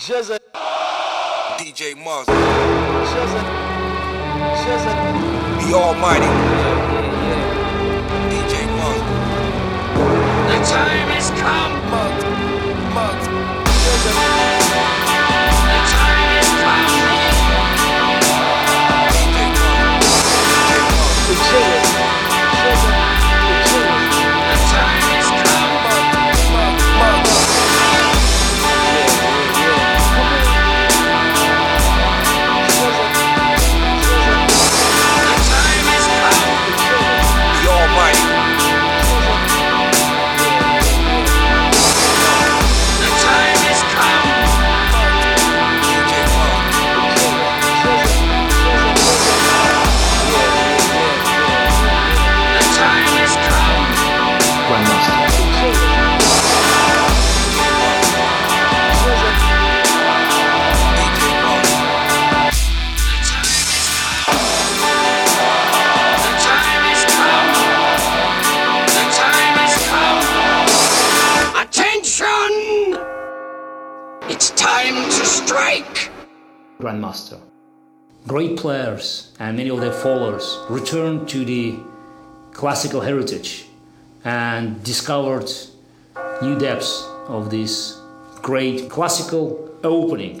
Jezza DJ Monster Jezza the Almighty DJ Monster. The time has come. It's time to strike! Grandmaster. Great players and many of their followers returned to the classical heritage and discovered new depths of this great classical opening.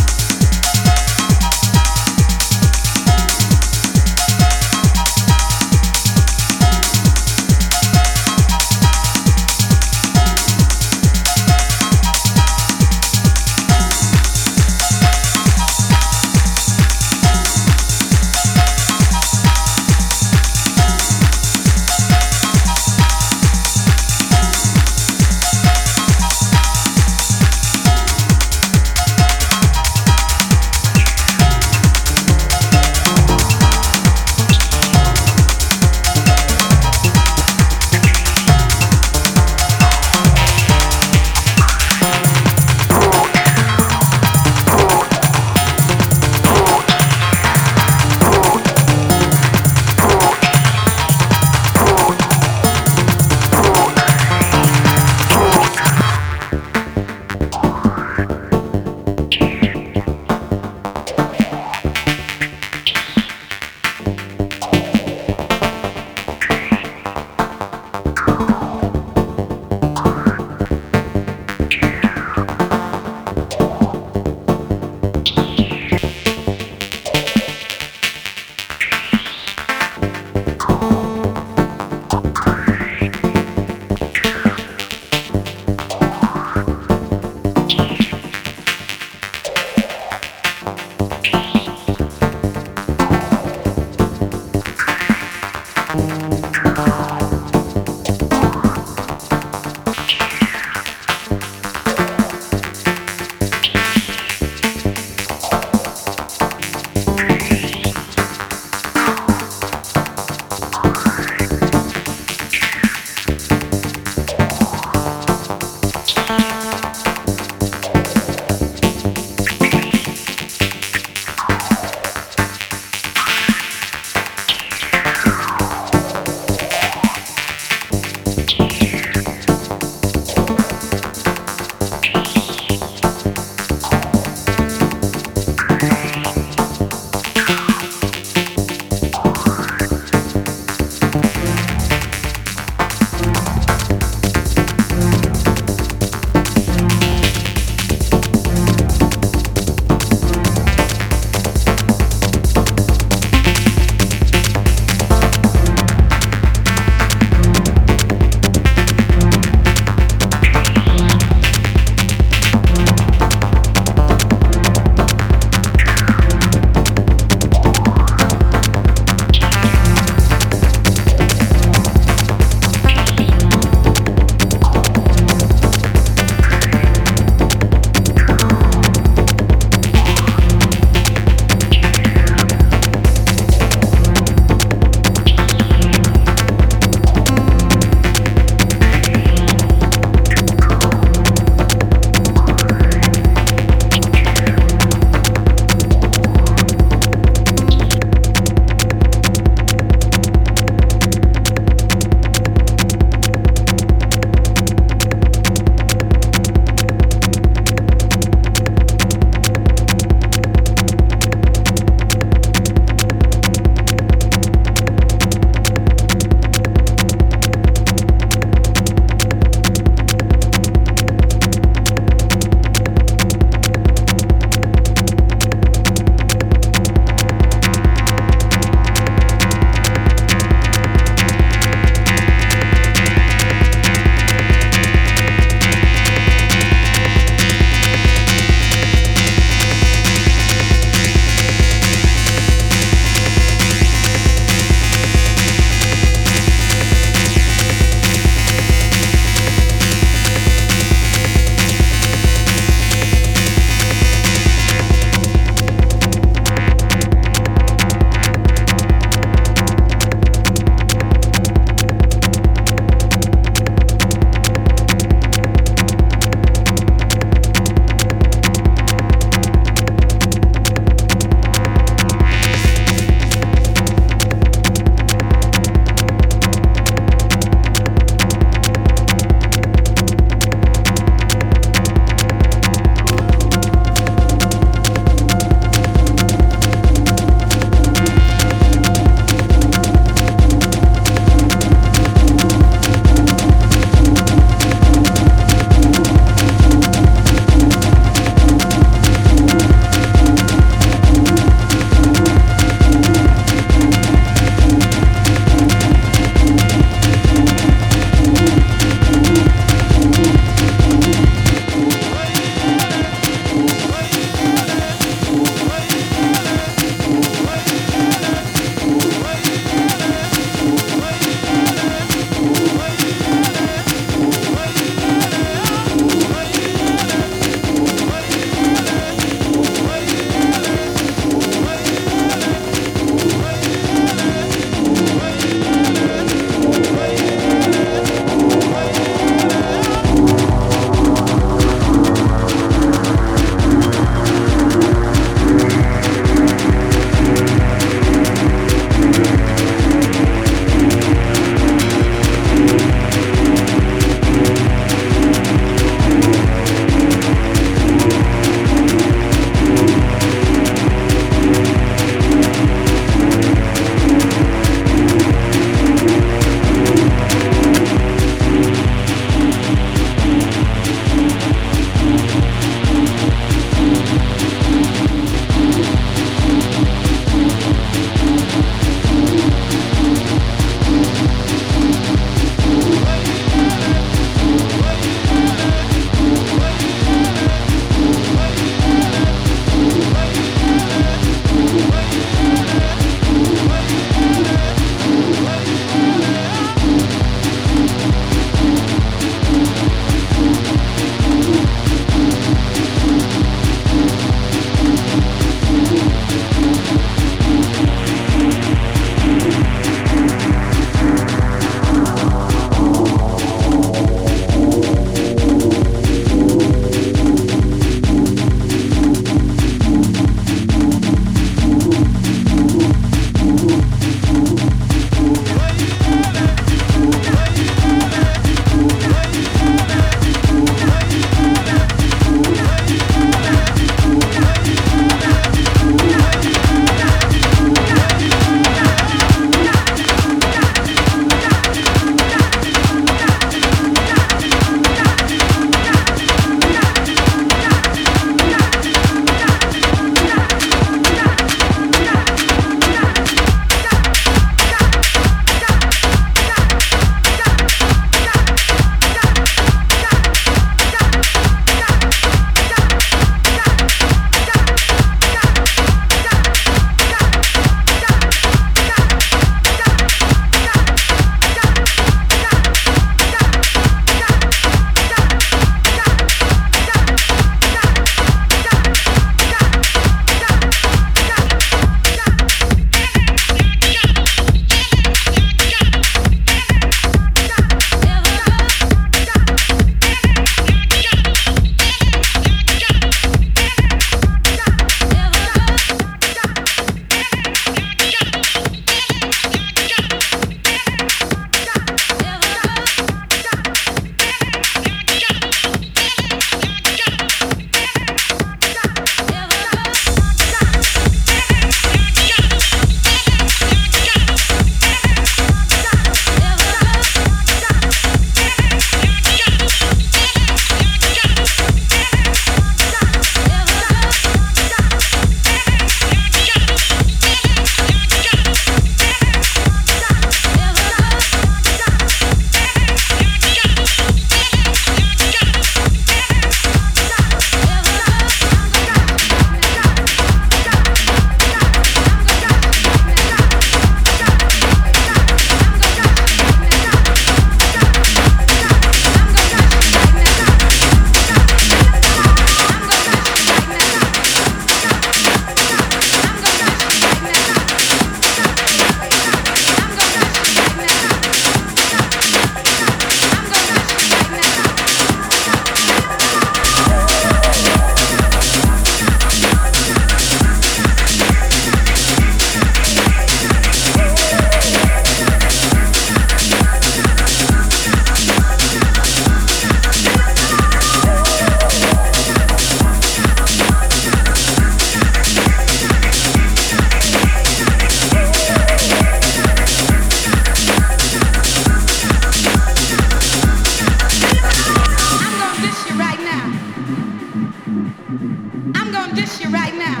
I'm gonna dish you right now.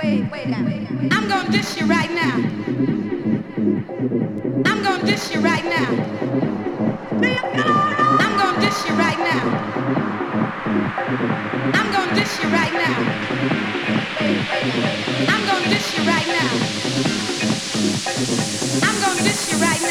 Wait, I'm gonna dish you right now. I'm gonna dish you right now. I'm gonna dish you right now. I'm gonna dish you right now. I'm gonna dish you right now. I'm gonna dish you right now. I'm gonna dish you right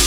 now.